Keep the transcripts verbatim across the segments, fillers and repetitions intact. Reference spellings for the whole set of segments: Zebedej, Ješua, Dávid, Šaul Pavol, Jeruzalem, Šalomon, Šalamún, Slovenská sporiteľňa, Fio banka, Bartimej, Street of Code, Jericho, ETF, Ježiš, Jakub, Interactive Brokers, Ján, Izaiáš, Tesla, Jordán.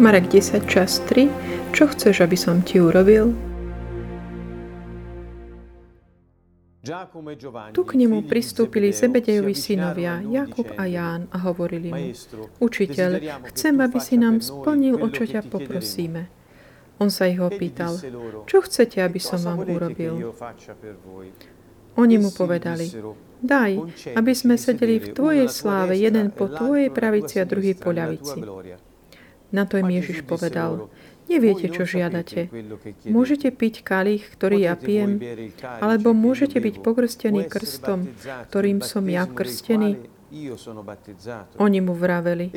Marek desať, čas tri. Čo chceš, aby som ti urobil? Tu k nemu pristúpili Zebedejovi synovia, Jakub a Ján, a hovorili mu: Učiteľ, chcem, aby si nám splnil, o čo ťa poprosíme. On sa ich opýtal: Čo chcete, aby som vám urobil? Oni mu povedali: Daj, aby sme sedeli v tvojej sláve, jeden po tvojej pravici a druhý po ľavici. Na to im Ježiš povedal: Neviete, čo žiadate. Môžete piť kalich, ktorý ja pijem, alebo môžete byť pokrstení krstom, ktorým som ja krstený. Oni mu vraveli: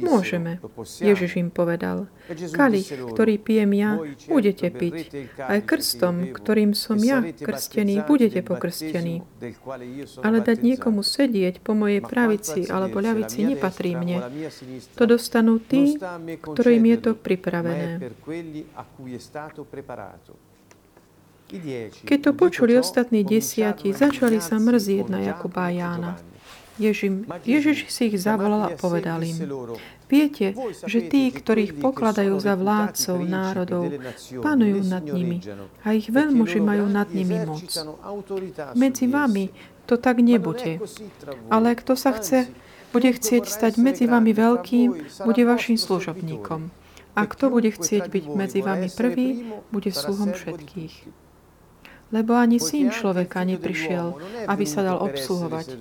Môžeme. Ježiš im povedal: Kalich, ktorý pijem ja, budete piť. Aj krstom, ktorým som ja krstený, budete pokrstení. Ale dať niekomu sedieť po mojej pravici alebo ľavici nepatrí mne. To dostanú tí, ktorým je to pripravené. Keď to počuli ostatní desiati, začali sa mrzieť na Jakuba a Jána. Ježim, Ježiš si ich zavolal a povedal im: Viete, že tí, ktorých pokladajú za vládcov národov, panujú nad nimi a ich veľmoži majú nad nimi moc. Medzi vami to tak nebude, ale kto sa chce, bude chcieť stať medzi vami veľkým, bude vašim služobníkom. A kto bude chcieť byť medzi vami prvý, bude sluhom všetkých. Lebo ani syn človeka neprišiel, aby sa dal obsluhovať,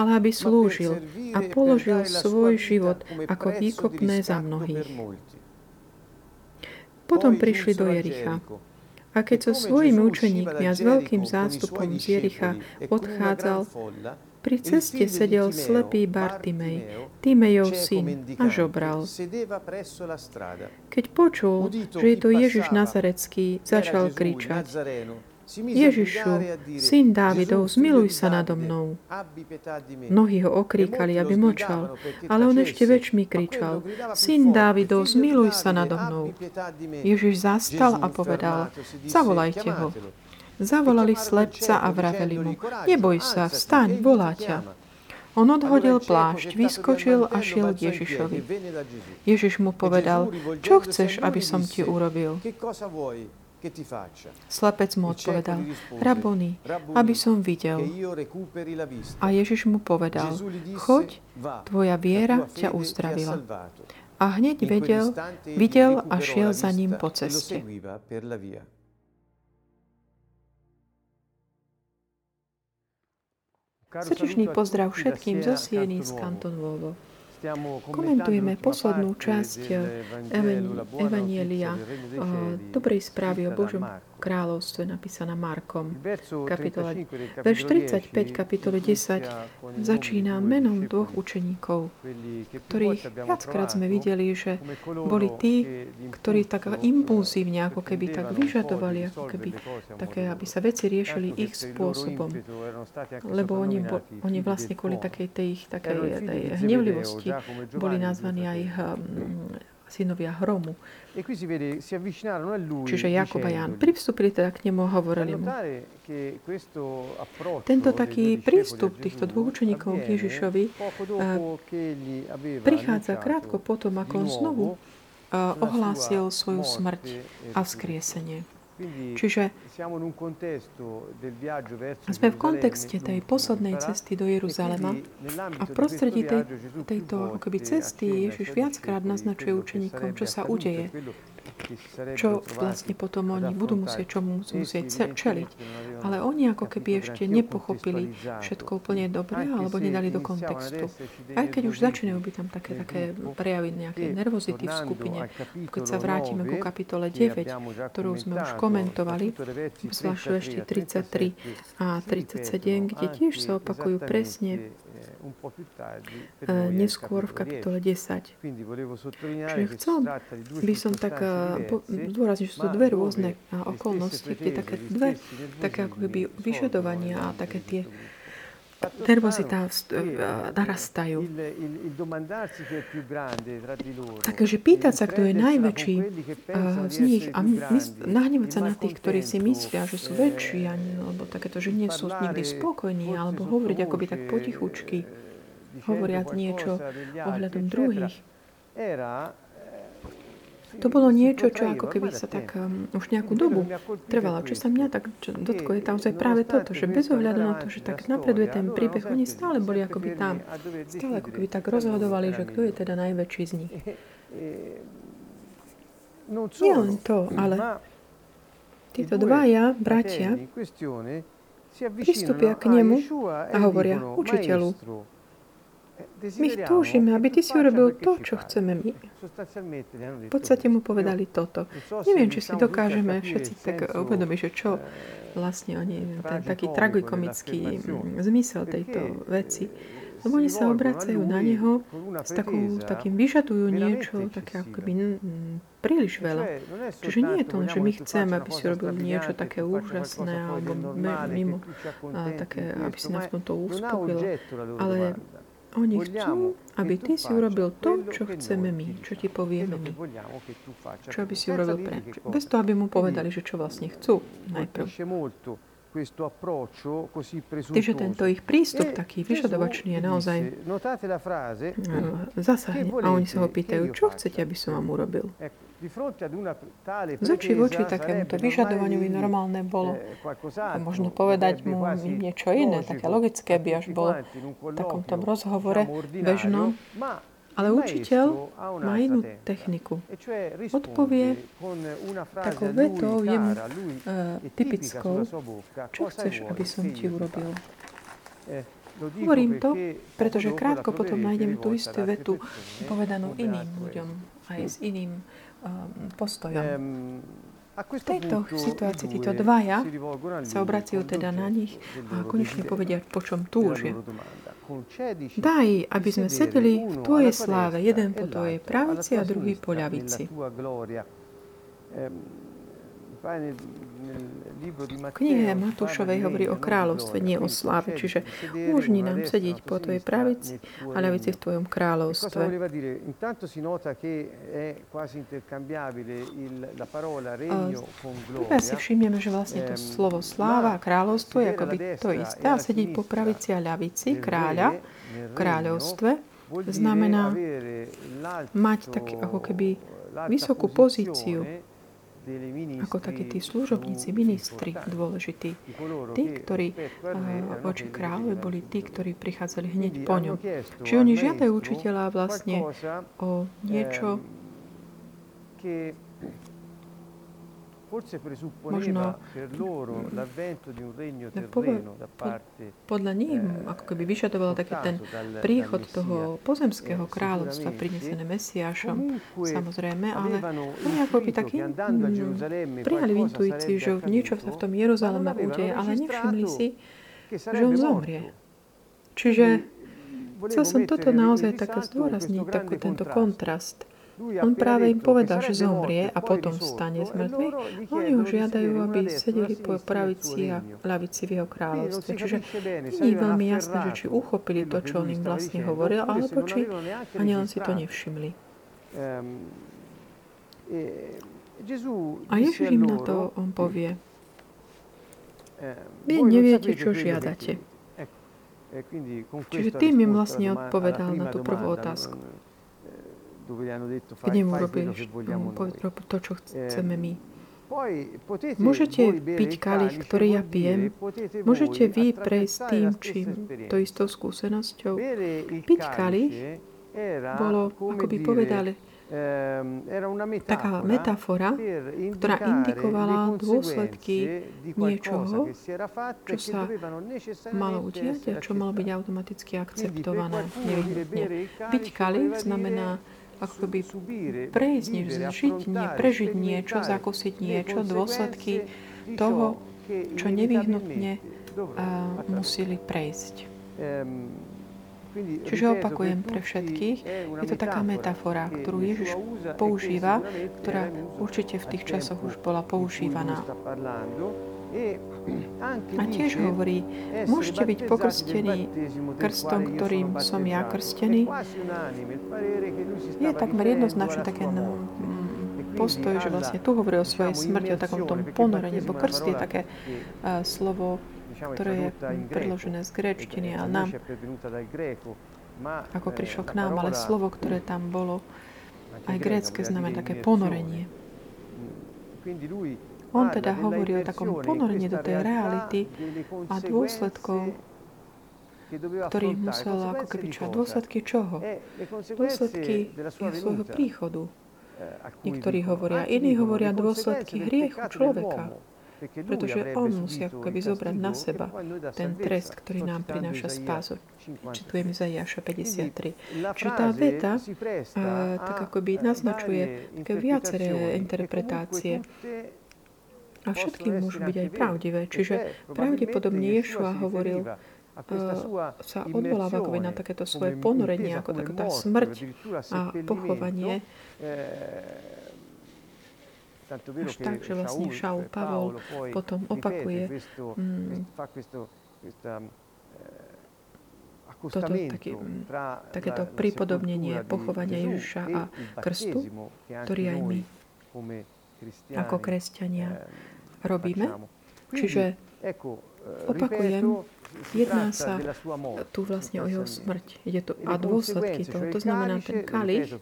ale aby slúžil a položil svoj život ako výkupné za mnohých. Potom prišli do Jericha. A keď so svojimi učeníkmi a s veľkým zástupom z Jericha odchádzal, pri ceste sedel slepý Bartimej, Timejov syn, a žobral. Keď počul, že je to Ježiš Nazarecký, začal kričať: Ježišu, syn Dávidov, zmiluj sa nado mnou. Mnohí ho okríkali, aby mlčal, ale on ešte väčšmi kričal: Syn Dávidov, zmiluj sa nado mnou. Ježiš zastal a povedal: Zavolajte ho. Zavolali slepca a vraveli mu: Neboj sa, vstaň, volá ťa. On odhodil plášť, vyskočil a šiel k Ježišovi. Ježiš mu povedal: Čo chceš, aby som ti urobil? Slepec mu odpovedal: Raboni, aby som videl. A Ježiš mu povedal: Choď, tvoja viera ťa uzdravila. A hneď vedel, videl a šiel za ním po ceste. Srdečný pozdrav všetkým zo Sieny z Kanton Volvo. Komentujeme poslednú časť Evanielia Dobrej správy o Božom kráľovstve, napísaná Markom. Kapitola, verš tridsaťpäť kapitole desať začína menom dvoch učeníkov, ktorých viackrát sme videli, že boli tí, ktorí tak impulzívne, ako keby tak vyžadovali, ako keby také, aby sa veci riešili ich spôsobom. Lebo oni, oni vlastne kvôli takej tej, takej tej hnevlivosti boli nazvaní aj synovia hromu. Čiže Jakub a Ján pristúpili teda k nemu a hovorili mu. Tento taký prístup týchto dvoch učeníkov k Ježišovi prichádza krátko potom, ako on znovu ohlásil svoju smrť a vzkriesenie. Čiže sme v kontexte tej poslednej cesty do Jeruzalema a v prostredí tej, tejto akoby cesty Ježiš viackrát naznačuje učeníkom, čo sa udeje, čo vlastne potom oni budú musieť, čomu musieť čeliť. Ale oni ako keby ešte nepochopili všetko úplne dobre alebo nedali do kontextu. Aj keď už začínajú byť tam také, také prejavy nejakej nervozity v skupine. Keď sa vrátime ku kapitole deväť, ktorú sme už komentovali, zvlášť ešte tridsaťtri a tridsaťsedem, kde tiež sa opakujú presne neskôr v kapitole desať. Čiže chcel by som tak zdôrazniť, že sú dve rôzne okolnosti, kde také dve také ako keby vyžadovania a také tie nervozita narastajú. Takže pýtať sa, kto je najväčší z nich a nahnevať sa na tých, ktorí si myslia, že sú väčší, alebo takéto, že nie sú nikdy spokojní, alebo hovoriť akoby tak potichučky, hovoriať niečo ohľadom druhých. To bolo niečo, čo ako keby sa tak um, už nejakú dobu trvalo. Čo sa mňa tak dotklo, je naozaj práve toto, že bez ohľadu na to, že tak napreduje ten príbeh, oni stále boli akoby tam. Stále ako keby tak rozhodovali, že kto je teda najväčší z nich. Nie len to, ale títo dvaja bratia pristúpia k nemu a hovoria učiteľu, my túžime, aby ty si urobil to, čo chceme my. V podstate mu povedali toto. Neviem, či si dokážeme všetci tak uvedomiť, že čo vlastne oni, ten taký tragikomický zmysel tejto veci. Lebo oni sa obracajú na neho s takou, takým vyžadujú niečo také ako keby príliš veľa. Čiže nie je to, že my chceme, aby si robil niečo také úžasné alebo mimo, také, aby si nás to uspokojilo. Ale oni chcú, aby ty si urobil to, čo chceme my, čo ti povieme my. Čo by si urobil preč. Bez toho, aby mu povedali, že čo vlastne chcú najprv. Takže tento ich prístup taký vyžadovačný je naozaj zasahne. A oni sa ho pýtajú, čo chcete, aby som vám urobil? Z očí v oči takémuto vyžadovaniu by normálne bolo a možno povedať mu niečo iné, také logické by až bolo v takomto rozhovore bežnom. Ale učiteľ má inú techniku. Odpovie takou vetou jemu uh, typickou, čo chceš, aby som ti urobil. Hovorím to, pretože krátko potom nájdem tú istú vetu povedanú iným ľuďom, aj s iným uh, postojom. V tejto situácii títo dvaja sa obracujú teda na nich a konečne povedia, po čom túžia. Daj, aby sme sedeli v tvojej sláve, jeden po tvojej pravici a druhý po ľavici. V knihe Matúšovej hovorí o kráľovstve, nie o sláve, čiže umožní nám sedieť po tvojej pravici a ľavici v tvojom kráľovstve. Teda si všimneme, že vlastne to slovo sláva a kráľovstvo je akoby to isté a sedieť po pravici a ľavici kráľa v kráľovstve znamená mať tak ako keby vysokú pozíciu ako takí tí služobníci, ministri dôležití. Tí, ktorí uh, voči kráľovi boli tí, ktorí prichádzali hneď po ňom. Čiže oni žiadajú učiteľa vlastne o niečo, možno podľa nich ako keby vyžadoval taký ten príchod toho pozemského kráľovstva prinesené Mesiášom, samozrejme, ale oni ako by taký prijali v intuícii, že niečo sa v tom Jeruzaleme udeje, ale nevšimli si, že on zomrie. Čiže chcel som toto naozaj také zdôrazniť, taký tento kontrast. On práve im povedal, že zomrie a potom vstane z mŕtvych. Oni ho žiadajú, aby sedeli po pravici a ľavici v jeho kráľovstve. Čiže nie je veľmi jasné, že či uchopili to, čo on im vlastne hovoril, alebo či ani len si to nevšimli. A Ježiš im na to on povie, vy neviete, čo žiadate. Čiže tým im vlastne odpovedal na tú prvú otázku. Kde mu robíš to, čo chceme my. Môžete piť kalich, ktorý ja pijem. Môžete vy prejsť tým, čím, to istou skúsenosťou. Piť kalich bolo, ako by povedali, taká metafora, ktorá indikovala dôsledky niečoho, čo sa malo udiať a čo malo byť automaticky akceptované nevyhnutne. Piť kalich znamená ako by prejsť, žiť, prežiť niečo, zakúsiť niečo, dôsledky toho, čo nevyhnutne uh, museli prejsť. Čiže opakujem pre všetkých, je to taká metafora, ktorú Ježiš používa, ktorá určite v tých časoch už bola používaná. A tiež hovorí, môžete byť pokrstení krstom, ktorým som ja krstený. Je takmer jednoznačne také postoj, že vlastne tu hovorí o svojej smrti, o takom tom ponorení, bo krst je také uh, slovo, ktoré je predložené z gréčtiny a nám, ako prišlo k nám, ale slovo, ktoré tam bolo, Aj grécke znamená také ponorenie. On teda hovorí o takom ponorení do tej reality a dôsledkov, ktorý musel ako keby čo. Dôsledky čoho? Dôsledky svojho príchodu. Niektorí hovoria, iní hovoria dôsledky hriechu človeka. Pretože on musí ako keby zobrať na seba ten trest, ktorý nám prináša spásu. Čitujem Izaiáša päťdesiattri. Čiže tá veta a, tak ako by naznačuje také viaceré interpretácie. A všetky môžu byť aj pravdivé. Čiže pravdepodobne Ješua hovoril, a, sa odvoláva ako na takéto svoje ponorenie, ako taká tá smrť a pochovanie. Až tak, že vlastne Šaul Pavol potom opakuje mm, toto, taký, takéto pripodobnenie pochovania Ježiša a krstu, ktorý aj my ako kresťania robíme. Čiže opakujem, jedná sa tu vlastne o jeho smrť. Ide to a dôsledky toho. To znamená, ten kalich sú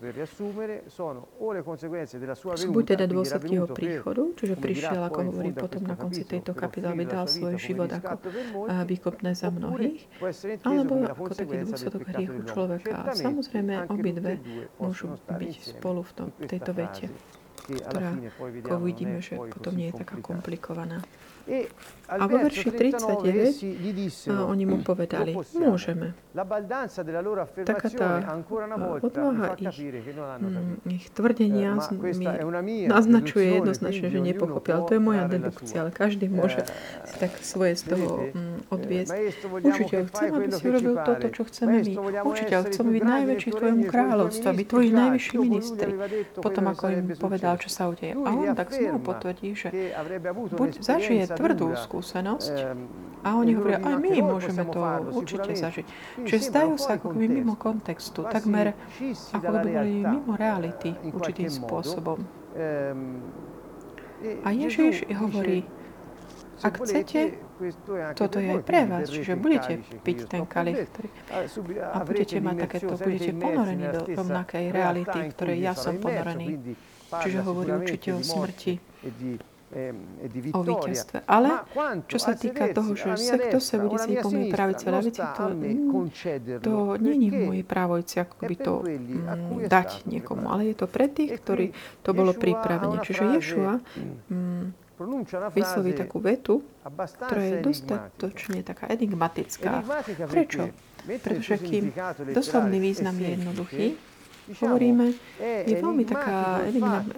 buď teda dôsledky jeho príchodu, čiže prišiel, ako hovorí potom na konci tejto kapitoly, dal svoj život ako výkupné za mnohých, alebo ako taký dôsledok hriechu človeka. A samozrejme, obidve môžu byť spolu v tom, tejto vete, ktorá, ako vidíme, že potom nie je taká komplikovaná. A vo verši tridsaťdeväť a oni mu povedali, môžeme. Taká tá odvaha ich, ich tvrdenia mi naznačuje jednoznačne, že nepochopil. To je moja dedukcia, ale každý môže si tak svoje z toho odviesť. Učiteľ, chcem, aby si urobil toto, čo chceme my. Učiteľ, chcem byť najväčší v tvojom kráľovstve, byť tvoji najvyšší ministri. Potom, ako im povedal, čo sa udeje. A on tak znovu potvrdí, že buď zažije tvrdú skúsenosť a oni hovoria, aj my môžeme to určite zažiť. Čiže zdajú sa ako keby mimo kontextu, takmer ako by boli mimo reality určitým spôsobom. A Ježiš hovorí, ak chcete, toto je aj pre vás, čiže budete piť ten kalich a budete mať takéto, budete ponorení do rovnakej reality, v ktorej ja som ponorený. Čiže hovorí určite o smrti, o víťazstve. Ale čo sa týka toho, že kto sa bude si pomýliť pravici a ľavici, to, to nie je v mojej právojici, ako by to mm, dať niekomu. Ale je to pre tých, ktorí to bolo pripravené. Čiže Ješua mm, vysloví takú vetu, ktorá je dostatočne taká enigmatická. Prečo? Pretože kým doslovný význam je jednoduchý, hovoríme, je veľmi taká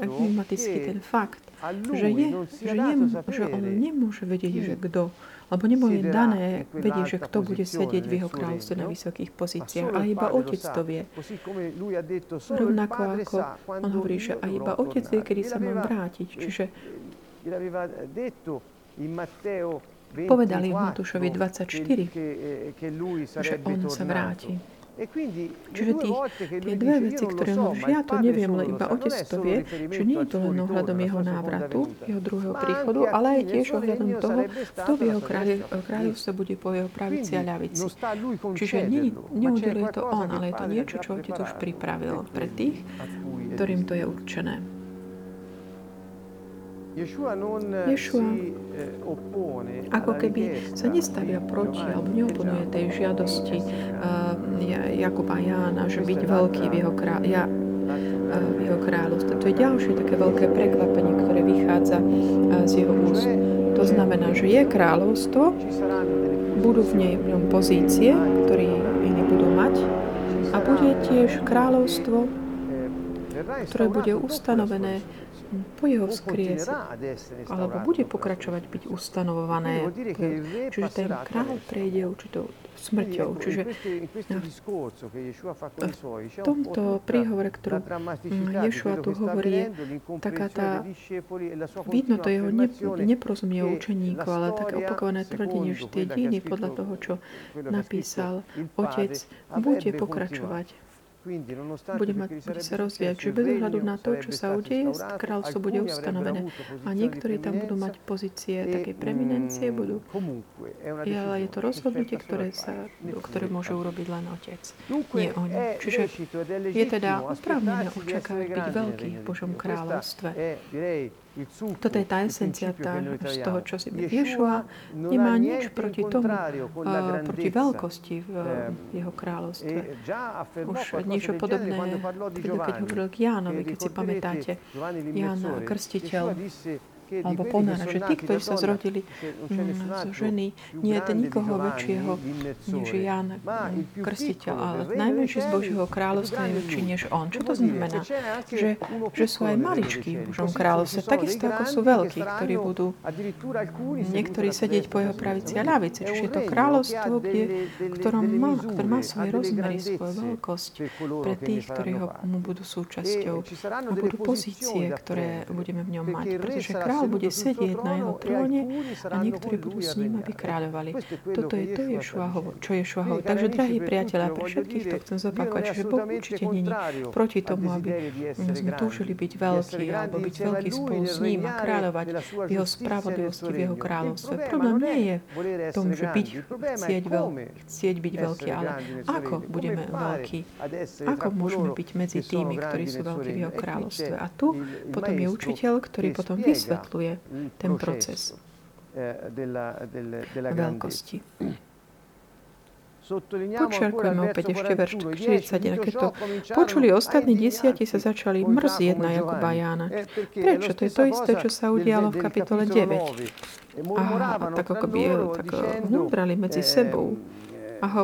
enigmatický ten fakt, že, je, že, je, že on nemôže vedieť, že kto, lebo nebolo dané vedieť, že kto bude sedieť v jeho kráľovstve na vysokých pozíciách, ale iba otec to vie. Rovnako ako on hovorí, že a iba otec vie, kedy sa mám vrátiť. Čiže povedali v Matúšovi dvadsaťštyri, že on sa vráti. Čiže tí, tie dve veci, ktoré hovoríš, ja to neviem, ale iba otec to vie, že nie je to len ohľadom jeho návratu, jeho druhého príchodu, ale aj tiež ohľadom toho, kto v jeho kráľovstve bude po jeho pravici a ľavici. Čiže neudeluje to on, ale je to niečo, čo otec už pripravil pre tých, ktorým to je určené. Ješua ako keby sa nestavia proti alebo neoponuje tej žiadosti uh, Jakuba Jána, že byť veľký v jeho, krá- ja, uh, v jeho kráľovstve. To je ďalšie také veľké prekvapenie, ktoré vychádza uh, z jeho úst. To znamená, že je kráľovstvo, budú v nej v ňom pozície, ktoré iní budú mať, a bude tiež kráľovstvo, ktoré bude ustanovené po jeho vzkriesi, alebo bude pokračovať byť ustanovované. Čiže ten kráľ prejde určitou smrťou. Čiže v tomto príhovore, ktorú Ješua tu hovorí, taká tá, vidno to jeho neporozumie učeníkov, ale také opakované tvrdenie, že tie dejiny podľa toho, čo napísal otec, bude pokračovať. Budeme sa rozvíjať, že bez ohľadu na to, čo sa udeje, kráľstvo bude ustanovené. A niektorí tam budú mať pozície také preeminencie, budú. Ale je to rozhodnutie, ktoré, sa, ktoré môže urobiť len otec, nie oni. Čiže je teda oprávnené očakávať byť veľký v Božom kráľovstve. Toto je tá esencia tá, z toho, čo si Ješua nemá nič proti tomu, uh, proti veľkosti v uh, jeho kráľovstve. Už niečo podobné, keď hovoril k Jánovi, keď si pamätáte, Ján Krstiteľ, alebo ponára, že tí, ktorí sa zrodili z ženy, nie je to nikoho väčšieho, než Ján Krstiteľ, ale najmenší z Božieho kráľovstva je väčší než on. Čo to znamená? Že, že sú aj maličkí v Božom kráľovstve, takisto ako sú veľkí, ktorí budú niektorí sedieť po jeho pravici a ľavici. Čiže je to kráľovstvo, kde, ktorom má, ktoré má svoje rozmery, svoju veľkosť pre tých, ktorí ho, mu budú súčasťou a budú pozície, ktoré budeme v ňom mať, pretože kráľ Kráľ bude sedieť na jeho tróne a niektorí budú s ním, aby kráľovali. Toto je to, čo Ješua hovorí. Takže, drahí priatelia, pre všetkých to chcem zopakovať, že Boh určite nie je proti tomu, aby sme túžili byť veľkí alebo byť veľkí spolu s ním a kráľovať v jeho spravodlivosti, v jeho kráľovstve. Problém nie je v tom, že byť, chcieť, veľ, chcieť byť veľký, ale ako budeme veľkí? Ako môžeme byť medzi tými, ktorí sú veľkí v jeho kráľovstve? A tu potom je učiteľ, ktorý potom vysvetlí ten proces veľkosti. Podčiarkujeme opäť ešte verš štyridsaťjeden. Keď to počuli ostatní desiati, sa začali mrzieť na Jakuba a Jána. Prečo? To je to isté, čo sa udialo v kapitole deväť. A tak ako by tak hnúdrali medzi sebou a ho,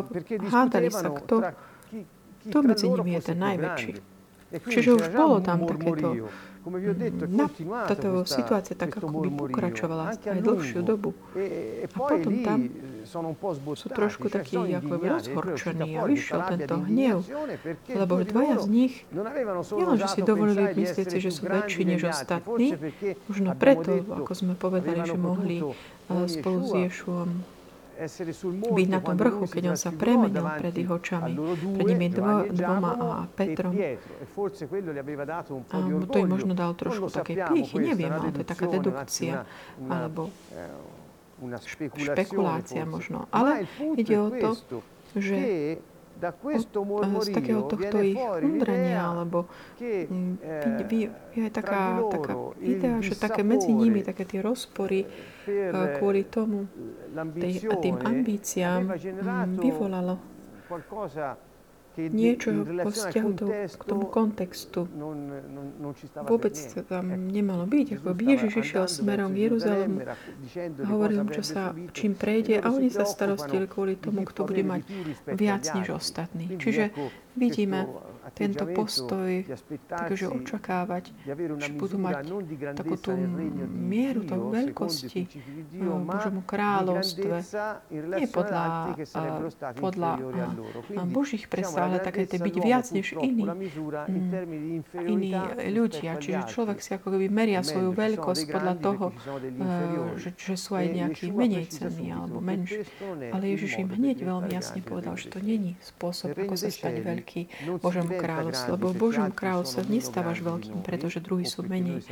hádali sa, kto, kto medzi nimi je ten najväčší. Čiže už bolo tam takéto No, táto situácia tak ako by pokračovala aj dlhšiu dobu. A potom tam sú trošku takí ako rozhorčení a vyšiel tento hnev, lebo dvaja z nich nielenže si dovolili myslieť si, že sú väčší než ostatní, možno preto, ako sme povedali, že mohli spolu s Ješuom byť na tom vrchu, keď on sa premenil pred ich očami, pred nimi dvo, dvoma a Petrom. A to im možno dal trošku takej pýchy, neviem, ale to je taká dedukcia, alebo špekulácia možno. Ale ide o to, že od, z takého tohto ich umdrania, alebo m, je, je taká, taká idea, že také medzi nimi, také tie rozpory kvôli tomu tej, a tým ambíciám m, vyvolalo niečo vo vzťahu do, k tomu kontextu. Vôbec to tam nemalo byť. Ako Ježiš išiel smerom k Jeruzalemu, hovoril, čo sa, čím prejde, a oni sa starostili kvôli tomu, kto bude mať viac než ostatní. Čiže vidíme tento postoj, takže očakávať, že budú mať takú tú mieru, tú veľkosti v Božomu kráľovstve. Nie podľa, podľa Božích predstav, ale také byť viac než iní, iní ľudia. Čiže človek si ako keby meria svoju veľkosť podľa toho, že, že sú aj nejakí menej cenní alebo menší. Ale Ježiš im hneď veľmi jasne povedal, že to není spôsob, ako sa stať veľký Božom kráľovstve, lebo v Božom kráľovstve nestávaš veľkým, pretože druhí sú menej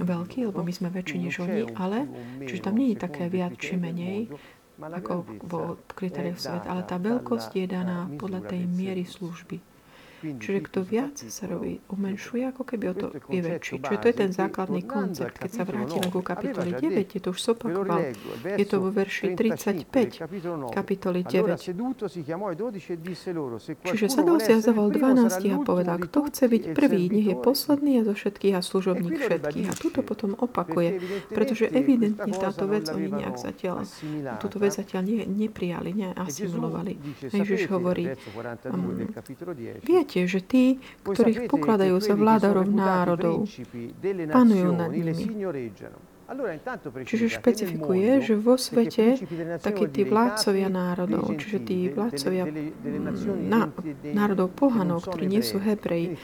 veľkí, lebo my sme väčší než oni, ale čiže tam nie je také viac či menej, ako vo kritériách sveta, ale tá veľkosť je daná podľa tej miery služby. Čiže kto viac sa robí, umenšuje, ako keby o to je väčší. Čiže to je ten základný koncept. Keď sa vrátime ku kapitoli deväť, je to už zopakoval. Je to vo verši tridsaťpäť, kapitoli deväť. Čiže sadol si a zavolal dvanástich a povedal, kto chce byť prvý, nech je posledný a zo všetkých a služobník všetkých. A tuto potom opakuje, pretože evidentne táto vec oni nejak zatiaľ, túto vec zatiaľ ne, neprijali, neasimilovali. Ježiš hovorí, um, viete, že tí, ktorých pokladajú za vládarov národov, panujú nad nimi. Čiže špecifikuje, že vo svete takí tí vládcovia národov, čiže tí vládcovia na, národov pohanov, ktorí nie sú Hebreji,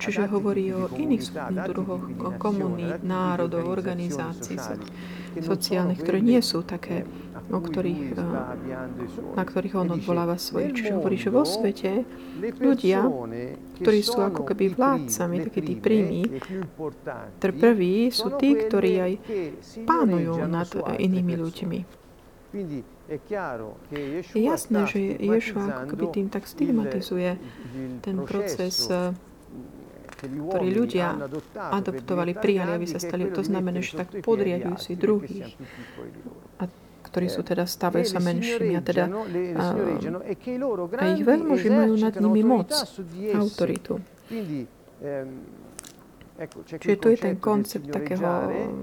Čiže hovorí o iných druhoch, o komunít, národov, organizácií sociálnych, ktoré nie sú také, o ktorých, na ktorých on odvoláva svoje. Čiže hovorí, že vo svete ľudia, ktorí sú ako keby vládcami, takí tí prími, prví sú tí, ktorí aj pánujú nad inými ľuďmi. Je jasné, že Ješua ako keby tým tak stigmatizuje ten proces, ktorí ľudia adoptovali, prijali, aby sa stali. To znamená, že tak podriadujú si druhých, a ktorí sú teda, stávajú sa menšími. A teda a, a ich veľmoži majú nad nimi moc, autoritu. Čiže tu je ten koncept takého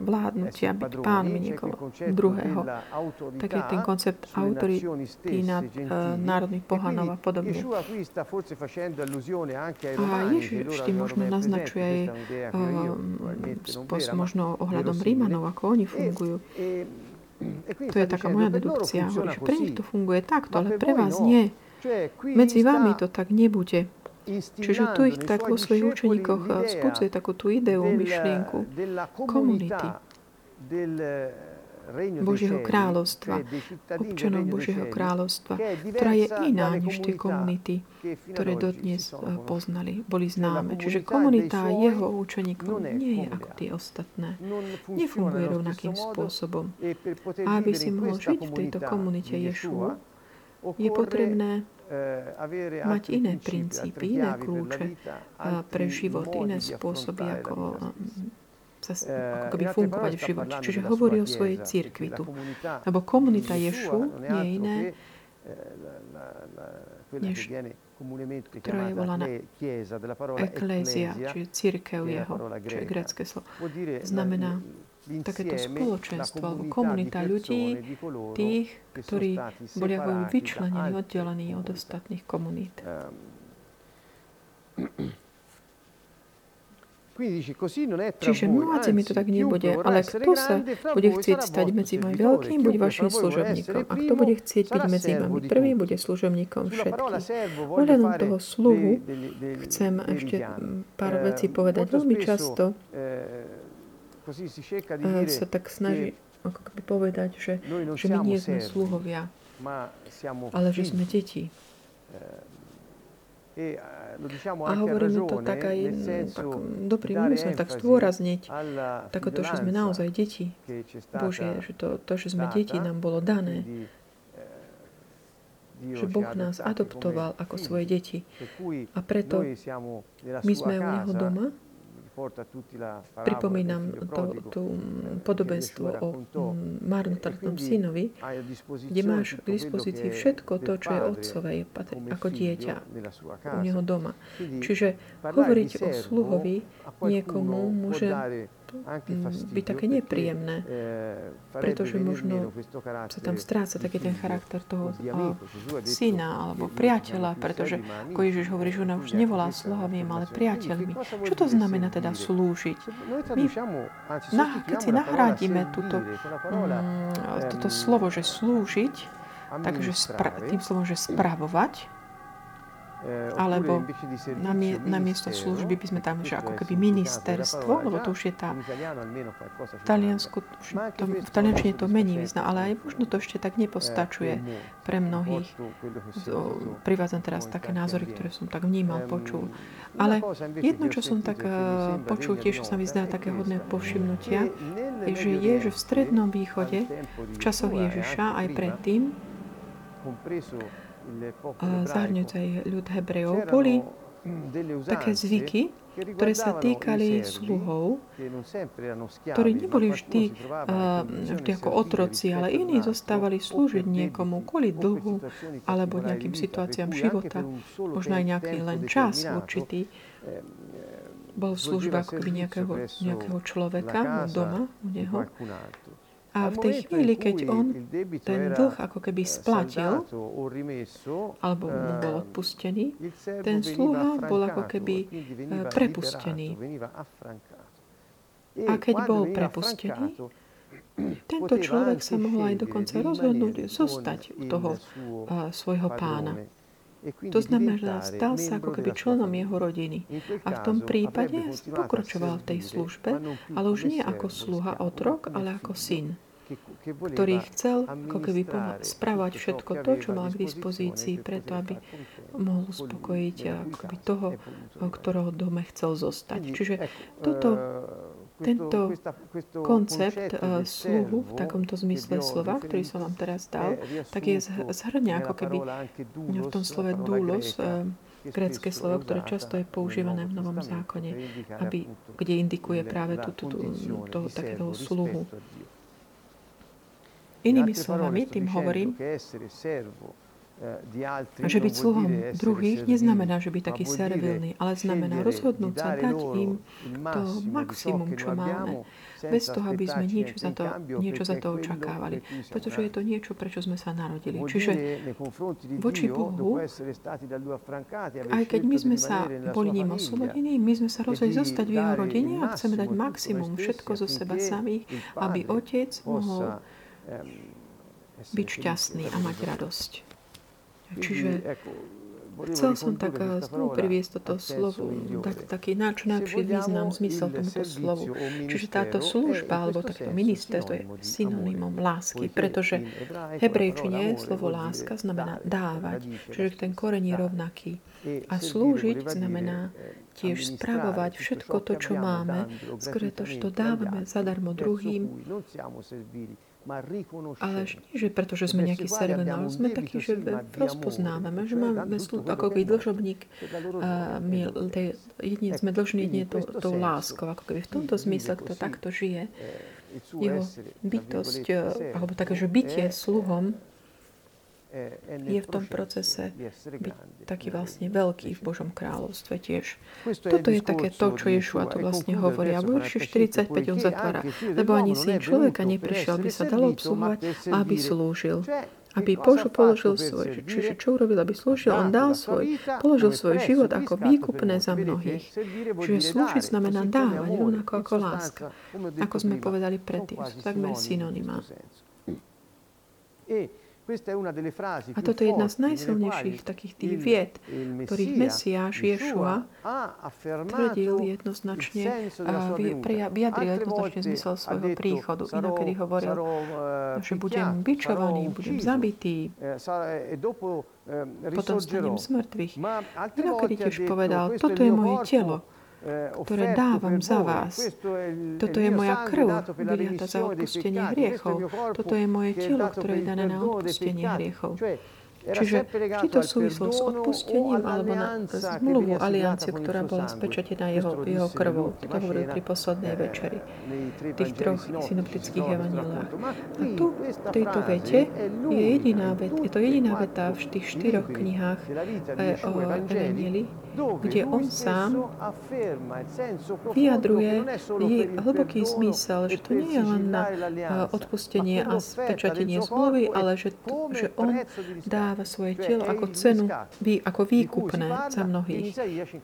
vládnutia, byť pánmi niekoho druhého. Tak je ten koncept autority nad uh, národných pohanov a podobne. A Ježiš tým možno naznačuje aj uh, možno ohľadom Rímanov, ako oni fungujú. To je taká moja dedukcia. Hovorí, že pre nich to funguje takto, ale pre vás nie. Medzi vami to tak nebude. Čiže tu ich tak vo svojich učeníkoch vzbudzuje takú tú ideu, myšlienku komunity Božieho kráľovstva, občanov Božieho kráľovstva, ktorá je iná než tie komunity, ktoré dodnes poznali, boli známe. Čiže komunita jeho učeníkov nie je ako tie ostatné. Nefunguje rovnakým spôsobom. A aby si mohol žiť v tejto komunite Ješua, je potrebné mať iné princípy, iné kľúče pre život, iné spôsoby, ako sa ako keby fungovať v živote. Čiže hovorí o svojej cirkvi tu. Lebo komunita Ješu je iné, než ktorá je volaná eklézia, čiže cirkev jeho, čiže grécke slovo. Znamená takéto spoločenstvo alebo komunita ľudí, tých, ktorí boli ako vyčlenení, oddelení od ostatných komunít. Čiže mladí mi to tak nebude, ale kto sa bude chcieť stať medzi vami veľkým, bude vašim služobníkom. A kto bude chcieť byť medzi vami prvý, bude služobníkom všetkých. Ohľadom toho sluhu chcem ešte pár vecí povedať. Veľmi často sa tak snaží ako keby povedať, že, že my nie sme sluhovia, ale že sme deti. A hovoríme to tak aj tak, dobrý, musím tak zdôrazniť tako to, že sme naozaj deti Božie, že to, to, že sme deti, nám bolo dané, že Boh nás adoptoval ako svoje deti, a preto my sme u Neho doma. Pripomínam to, to podobenstvo o marnotratnom synovi, kde máš k dispozícii všetko to, čo je otcové, ako dieťa u neho doma. Čiže hovoriť o sluhovi niekomu môže byť také nepríjemné, pretože možno sa tam stráca taký ten charakter toho syna alebo priateľa, pretože ako Ježiš hovorí, že ona už nevolá sluhovmi, ale priateľmi. Čo to znamená teda slúžiť? My, na, keď si nahrádime túto, mm, toto slovo, že slúžiť, takže spra- tým slovom, že spravovať, alebo na, mie- na miesto služby by sme tam, že ako keby ministerstvo, lebo to už je tá v Taliansku, to, v taliančine to mení význam, ale aj možno to ešte tak nepostačuje pre mnohých. Privádzam teraz také názory, ktoré som tak vnímal, počul. Ale jedno, čo som tak uh, počul tiež, čo sa mi zdá také hodné povšimnutia, je, že je, že v Strednom východe, v časoch Ježiša, aj predtým, zahrňujúce aj ľud Hebrejov, boli také zvyky, ktoré sa týkali sluhov, ktorí neboli vždy, vždy ako otroci, ale iní zostávali slúžiť niekomu kvôli dlhu alebo nejakým situáciám života, možno aj nejaký len čas určitý. Bol v službe ako by nejakého, nejakého človeka doma u neho. A v tej chvíli, keď on ten dlh ako keby splatil, alebo mu bol odpustený, ten sluha bol ako keby prepustený. A keď bol prepustený, tento človek sa mohol aj dokonca rozhodnúť zostať u toho svojho pána. To znamená, stal sa ako keby členom jeho rodiny. A v tom prípade pokračoval v tej službe, ale už nie ako sluha otrok, ale ako syn, ktorý chcel ako keby spravovať všetko to, čo mal k dispozícii, preto aby mohol uspokojiť akoby toho, ktorého doma chcel zostať. Čiže toto, tento koncept sluhu v takomto zmysle slova, ktorý som vám teraz dal, tak je zhrňa ako keby v tom slove doulos, grécke slovo, ktoré často je používané v Novom zákone, aby, kde indikuje práve toho takého sluhu. Inými slovami, tým hovorím, že byť sluhom druhých neznamená, že byť taký servilný, ale znamená rozhodnúť sa, dať im to maximum, čo máme, bez toho, aby sme niečo za to, niečo za to očakávali. Pretože je to niečo, prečo sme sa narodili. Čiže voči Bohu, aj keď my sme sa boli ním oslobodení, my sme sa rozhodli zostať v jeho rodine a chceme dať maximum všetko zo seba samých, aby otec mohol byť šťastný a mať radosť. Čiže chcel som tak znovu priviesť toto slovo, tak, taký najlepší význam, zmysel tomuto slovu. Čiže táto služba, alebo takto ministerstvo je synonymom lásky, pretože v hebrejčine slovo láska znamená dávať, čiže ten koreň je rovnaký. A slúžiť znamená tiež spravovať všetko to, čo máme, skôr to, čo dávame zadarmo druhým, ale nie, že pretože sme nejaký servilní, ale sme takí, že rozpoznávame, že máme ako keby dlžobník, uh, my, te, jedine, sme dlžní jedine tou to láskou. Ako keby v tomto zmysle, kto takto žije, jeho bytosť, alebo také, že bytie sluhom je v tom procese byť taký vlastne veľký v Božom kráľovstve tiež. Toto je také to, čo Ješua tu vlastne hovorí. A vo verši štyridsaťpäť on zatvára. Lebo ani syn človeka neprišiel, aby sa dalo obsluhovať, aby slúžil. Aby Božu položil svoj, čiže čo urobil, aby slúžil, on dal svoj, položil svoj život ako výkupné za mnohých. Čiže slúžiť znamená dávať, rovnako ako láska. Ako sme povedali predtým, sú takmer synonymá. A toto je jedna z najsilnejších takých tých vied, ktorých Mesiáš Ješua tvrdil jednoznačne a vyjadril jednoznačne zmysel svojho príchodu. Inokedy hovoril, že budem bičovaný, budem zabitý, potom stanem z mŕtvych. Inokedy tiež povedal, toto je moje telo, ktoré dávam za vás. Toto je moja krv, vyliata za odpustenie hriechov. Toto je moje telo, ktoré je dané na odpustenie hriechov. Čiže vždy to súvislo s odpustením alebo na zmluvu, alianciu, ktorá bola spečatená jeho, jeho krvou. To hovoril pri poslednej večeri v tých troch synoptických evanjeliách. A tu, v tejto vete, je, jediná veta, je to jediná veta v tých štyroch knihách o evanjelii, kde on sám vyjadruje jej hlboký zmysel, že to nie je len na odpustenie a spečatenie zmluvy, ale že, že on dá svoje telo ako cenu, ako výkupné za mnohých,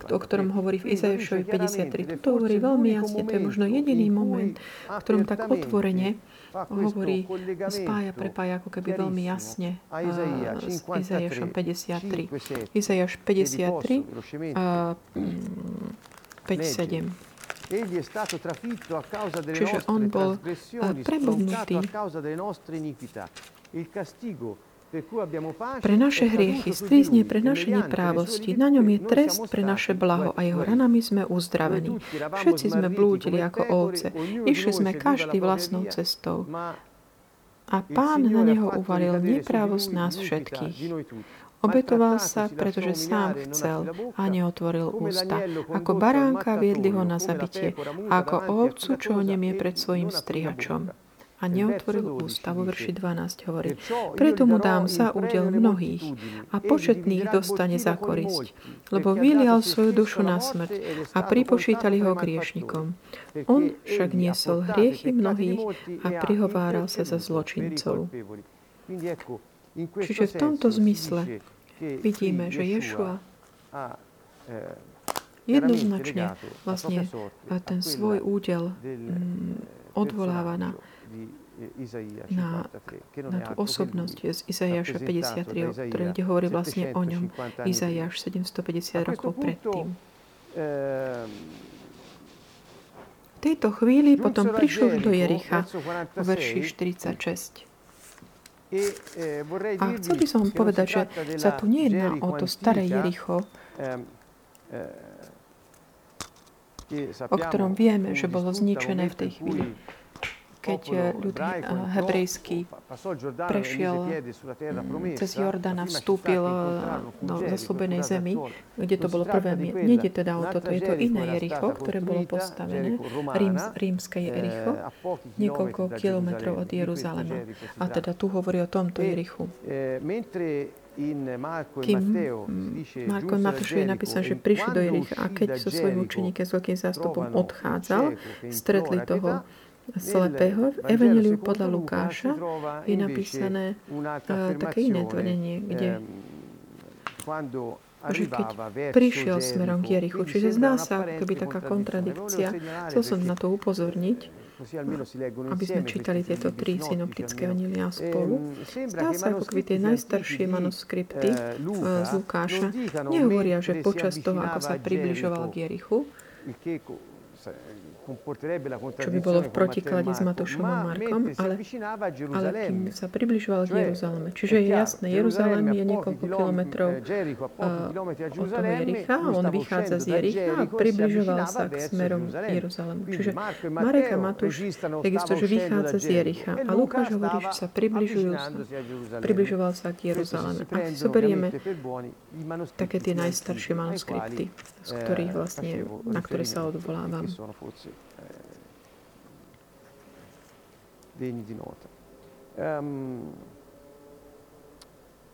o ktorom hovorí v Izaiášovi päťdesiattri. Toto hovorí veľmi jasne, to je možno jediný moment, v ktorom tak otvorene hovorí, spája, prepája ako keby veľmi jasne s Izaiášom päťdesiattri. Izaiáš päťdesiattri, päť sedem. Čiže on bol prebodnutý pre naše hriechy, strízne pre naše neprávosti. Na ňom je trest pre naše blaho a jeho ranami sme uzdravení. Všetci sme blúdili ako ovce. Išli sme každý vlastnou cestou. A Pán na neho uvalil neprávosť nás všetkých. Obetoval sa, pretože sám chcel a neotvoril ústa. Ako baránka viedli ho na zabitie a ako ovcu, čo ho nemie pred svojim strihačom. A neotvoril ústa, vo verši dvanásť hovorí. Preto mu dám za údel mnohých a početných dostane za korisť, lebo vylial svoju dušu na smrť a pripočítali ho k hriešnikom. On však niesol hriechy mnohých a prihováral sa za zločincov. Čiže v tomto zmysle vidíme, že Ješua jednoznačne vlastne ten svoj údel odvoláva na na tú osobnosť z Izaiáša päťdesiattri, ktorý hovorí vlastne o ňom Izaiáš sedemstopäťdesiat rokov predtým. V tejto chvíli potom prišiel do Jericha v verši štyridsaťšesť. A chcel by som povedať, že sa tu nejedná o to staré Jericho, o ktorom vieme, že bolo zničené v tej chvíli, keď ľud hebrejský prešiel cez Jordán a vstúpil do zasľúbenej zemi, kde to bolo prvé miesto. Nejde teda o toto, je to iné Jericho, ktoré bolo postavené, Ríms, rímske Jericho, niekoľko kilometrov od Jeruzalema. A teda tu hovorí o tomto Jerichu. Kým Marko Matúšovi je napísané, že prišli do Jericha a keď so svojím učeníkom s veľkým zástupom odchádzal, stretli toho slepého. V Evanjeliu podľa Lukáša je napísané uh, také iné tvrdenie, kde že keď prišiel smerom k Jerichu. Čiže zdá sa, keby taká kontradikcia. Chcel som na to upozorniť, aby sme čítali tieto tri synoptické evanjeliá spolu. Zdá sa, ako keby tie najstaršie manuskripty z Lukáša nehovoria, že počas toho, ako sa približoval k Jerichu, čo by bolo v protiklade s Matúšom a Markom, ale, ale kým sa približoval k Jeruzaleme. Čiže je jasné, Jeruzalem je niekoľko kilometrov uh, od toho Jericha, on vychádza z Jericha a približoval sa k smerom Jeruzalemu. Čiže Marek a Matúš takisto, že vychádza z Jericha a Lukáš hovorí, že sa približujú sa, približoval sa k Jeruzaleme. A si zoberieme také tie najstaršie manuskripty, z ktorých vlastne, na ktoré sa odvolávam. degni di nota. Ehm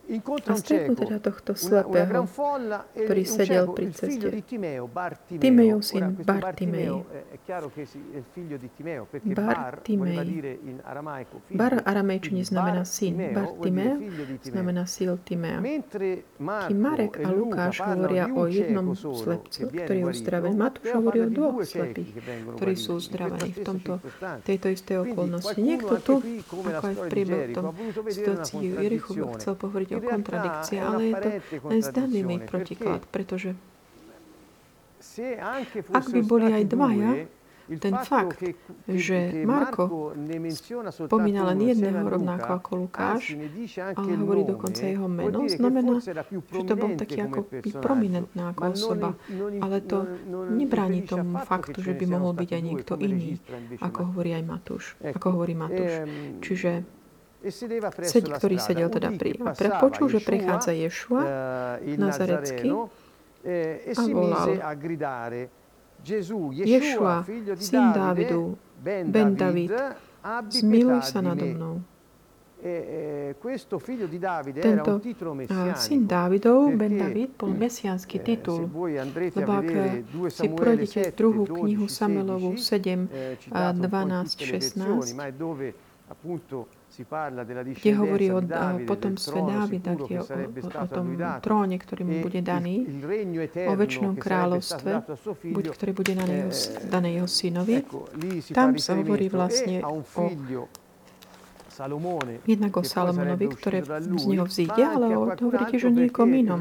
incontra un cieco, una gran folla e un cieco, il figlio di Timeo, Bartimeo, Bartimeo, è chiaro che il figlio di Timeo perché Bar voleva dire in aramaico figlio. Bar aramejčine znamená syn, Bartimeo znamená syn Timea. Kým Marek a Lukáš hovoria o jednom slepcu, ktorý je uzdravený, Matúš hovorí o dvoch slepých, ktorí sú uzdravení v tomto, tejto istej okolnosti. Niekto tu, ako aj v priebehu v tom situácii Jerichu, chcel pohovoriť o kontradikcii, ale je to len zdanlivý protiklad, pretože ak by boli aj dvaja, ten fakt, že Marko spomína len jedného rovnako ako Lukáš, ale hovorí dokonca jeho meno, znamená, že to bol taký ako prominentná ako osoba, ale to nebráni tomu faktu, že by mohol byť aj niekto iný, ako hovorí aj Matúš, ako hovorí Matúš. Čiže Sed, ktorý sedel teda pri a počul, že prechádza Ješua Nazarecký a volal Ješua, syn Dávidu, Ben Dávid, zmiluj sa nado mnou. Tento syn Dávidov, Ben Dávid, bol mesiánsky titul, lebo ak si projdete druhú knihu Samuelovú sedem, dvanásť, šestnásť, kde hovorí o potomstve Dávida, kde o, o tom tróne, ktorý mu bude daný, o večnom kráľovstve, buď, ktoré bude dané jeho, dané jeho synovi. Tam sa hovorí vlastne o jednak o Šalomonovi, ktoré z neho vzíde, ale hovoríte, že o niekom inom,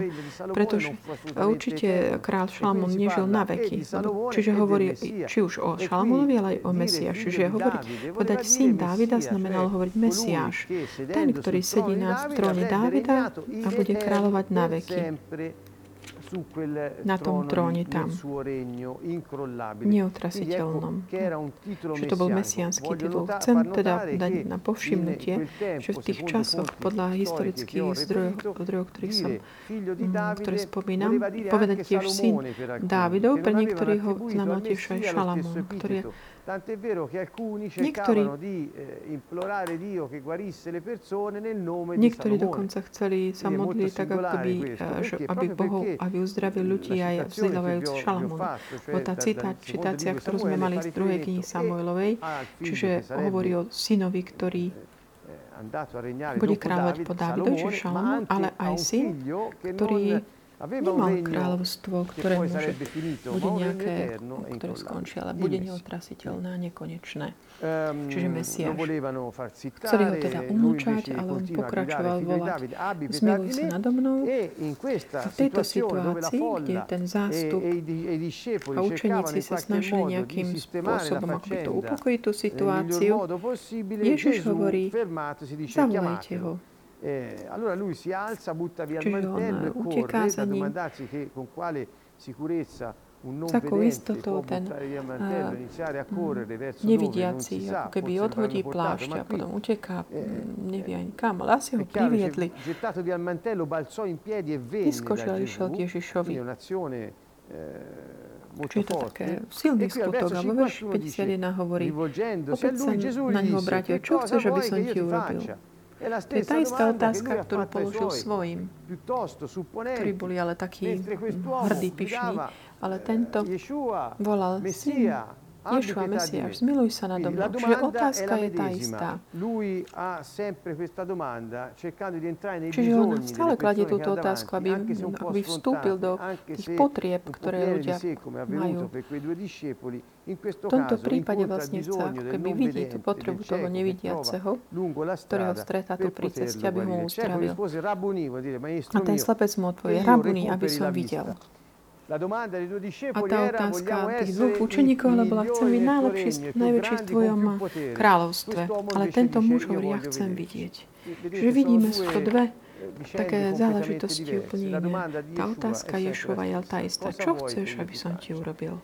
pretože určite král Šalomon nežil na veky. Čiže hovorí či už o Šalomonovi, ale aj o Mesiáši. Čiže hovoriť, podať syn Dávida znamenalo hovoriť Mesiáš, ten, ktorý sedí na tróne Dávida a bude kráľovať na veky. Na tom tróne tam, neotrasiteľnom. Že to bol mesiánsky titul. Chcem teda dať na povšimnutie, že v tých časoch, podľa historických zdrojov, zdrojov ktorých som, ktoré spomínam, povedať tiež syn Dávidov, pre niektorých ho znamená tiež aj Šalamón, ktorý je Tant'è vero che alcuni cercavano di implorare Dio che guarisse le persone nel nome di Salomone. Niektorí dokonca chceli sa modliť tak, aby, aby Boh uzdravil ľudí aj vzdelávajúc Šalamóna. Tá citácia, ktorú sme mali z druhej knihy Samuelovej, čiže hovorí o synovi, ktorý bude kráľovať po Dávidovi, čiže Šalamón, ale aj syn, ktorý nemal kráľovstvo, ktoré môže, bude nejaké, ktoré skončí, ale bude neotrasiteľné a nekonečné. Čiže Mesiáš. Chceli ho teda umlčať, ale on pokračoval volať. Zmiluj sa nado mnou. V tejto situácii, kde ten zástup a učeníci sa snažili nejakým spôsobom, ako by to upokojiť tú situáciu, Ježiš hovorí, zavolajte ho. Eh, allora lui si alza, butta via il mantello e corre a domandarsi che con quale sicurezza un non vedente può buttare via il mantello e iniziare a correre verso dove non si sa, ako keby odhodí plášť a potom uteká, nevie ani kam, ale asi ho priviedli. Gettato via il mantello, balzò in piedi e venne da Gesù. È un'azione Čiže je to také silný skutok, ale verš päťdesiatjeden hovorí, opäť sa na ňo obrátil, čo chceš, aby som ti urobil? Je tá istá otázka, ktorú položil svojim, ktorí boli ale takí hrdí, pyšní, ale tento volal si Ješua, Mesiáš, zmiluj sa nado mnou. Čiže otázka je tá istá. Čiže on stále kladie túto otázku, aby, aby vstúpil do tých potrieb, ktoré ľudia majú. V tomto prípade vlastne chce, ako keby vidí tú potrebu toho nevidiaceho, ktorého stretá tu pri ceste, aby ho uzdravil. A ten slepec mu odpovie, rabuni, aby som videl. A tá otázka tých dvoch učeníkov, ale bola, chcem byť najlepší, najväčší v tvojom kráľovstve. Ale tento muž hovorí, ja chcem vidieť. Čiže vidíme, sú to dve také záležitosti úplne iné. Tá otázka Ješova je tá istá. Čo chceš, aby som ti urobil?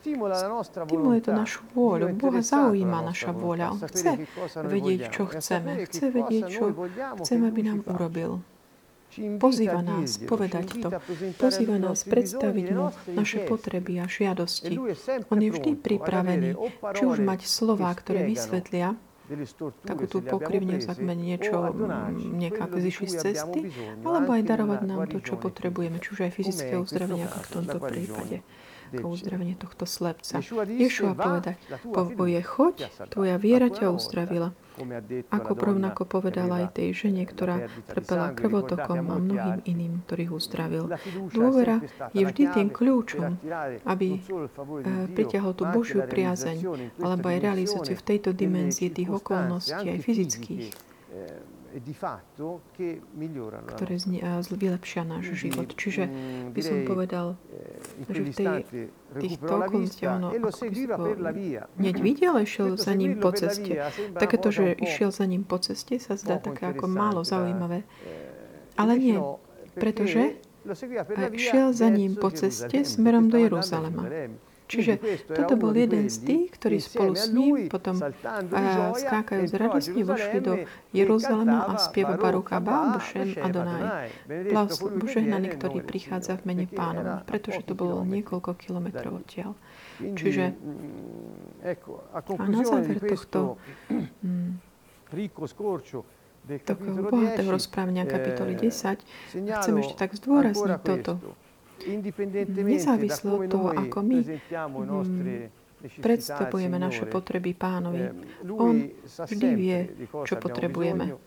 Stimuluje to našu vôľu. Boha zaujíma naša vôľa. On chce vedieť, čo chceme. Chce vedieť, čo chceme, aby nám urobil. Pozýva nás povedať to. Pozýva nás predstaviť mu naše potreby a žiadosti. On je vždy pripravený, či už mať slová, ktoré vysvetlia takú tú pokrivňu, takmer niečo niekako zišli z cesty, alebo aj darovať nám to, čo potrebujeme, či už aj fyzické uzdravenie, ako v tomto prípade, ako uzdravenie tohto slepca. Ješua povedať, povie, choď, tvoja viera ťa uzdravila. Ako rovnako povedala aj tej žene, ktorá trpela krvotokom a mnohým iným, ktorých uzdravil. Dôvera je vždy tým kľúčom, aby pritiahol tú Božiu priazeň, alebo aj realizáciu v tejto dimenzii tých okolností, aj fyzických, ktoré vylepšia náš život. Čiže by som povedal, že v tej, týchto okolnostiach ono hneď videl a išiel za ním po ceste. Takéto, že išiel za ním po ceste, sa zdá také ako málo zaujímavé. Ale nie, pretože išiel za ním po ceste smerom do Jeruzalema. Čiže toto bol jeden z tých, ktorí spolu s ním potom a, skákajú z radosti, vošli do Jeruzalema a spieva Baruch haba B'Shem Adonai. Požehnaný, ktorý prichádza v mene Pánovom, pretože to bolo niekoľko kilometrov odtiaľ. Čiže a na záver tohto takého bohatého rozprávania kapitoly desať chcem ešte tak zdôrazniť toto. Nezávisle od toho, ako my predstavujeme naše potreby Pánovi, on vždy vie, čo potrebujeme.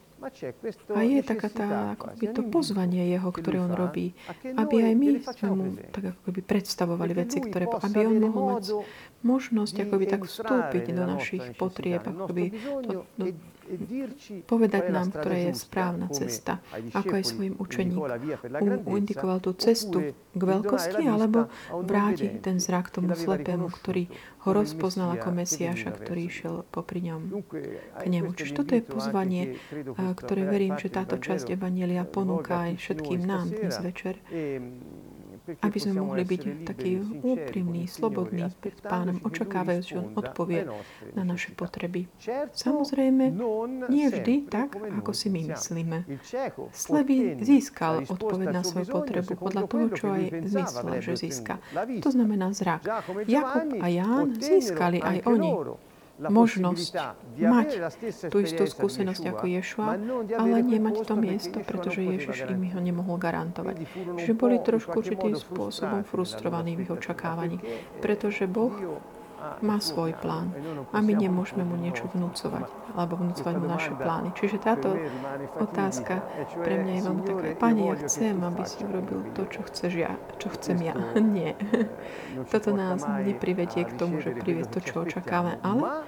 A je taká tá, akoby to pozvanie jeho, ktoré on robí, aby aj my sme mu tak akoby predstavovali veci, ktoré, aby on mohol mať možnosť akoby tak vstúpiť do našich potrieb, akoby to, do, povedať nám, ktorá je správna cesta, ako aj svojim učeníkom. Indikoval tú cestu k veľkosti, alebo vrátiť ten zrak tomu slepému, ktorý ho rozpoznal ako Mesiáša, ktorý išiel popri ňom k nemu. Čiže toto je pozvanie, ktoré verím, že táto časť Evanjelia ponúka aj všetkým nám dnes večer, aby sme mohli byť takí úprimní, slobodní pred Pánom, očakávajúc, že on odpovie na naše potreby. Samozrejme, nie vždy tak, ako si my myslíme. Slepý získal odpoveď na svoju potrebu podľa toho, čo aj myslel, že získa. To znamená zrak. Jakub a Ján získali aj oni možnosť mať tú istú skúsenosť ako Ješua, ale nemať to miesto, pretože Ježiš im ho nemohol garantovať. Čiže boli trošku určitým spôsobom frustrovaní v ich očakávaní, pretože Boh má svoj plán a my nemôžeme mu niečo vnúcovať alebo vnúcovať mu naše plány. Čiže táto otázka pre mňa je vám taká: Pane, ja chcem, aby si urobil to, čo chceš ja, čo chcem ja. Nie. Toto nás neprivedie k tomu, že privedie to, čo očakávame, ale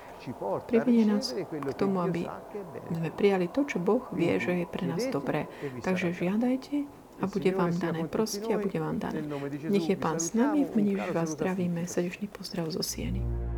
privedie nás k tomu, aby sme prijali to, čo Boh vie, že je pre nás dobré. Takže žiadajte a bude vám dané, proste a bude vám dané. Nech je Pán s nami, v mene Ježiša vás zdravíme, srdečný pozdrav zo Sieny.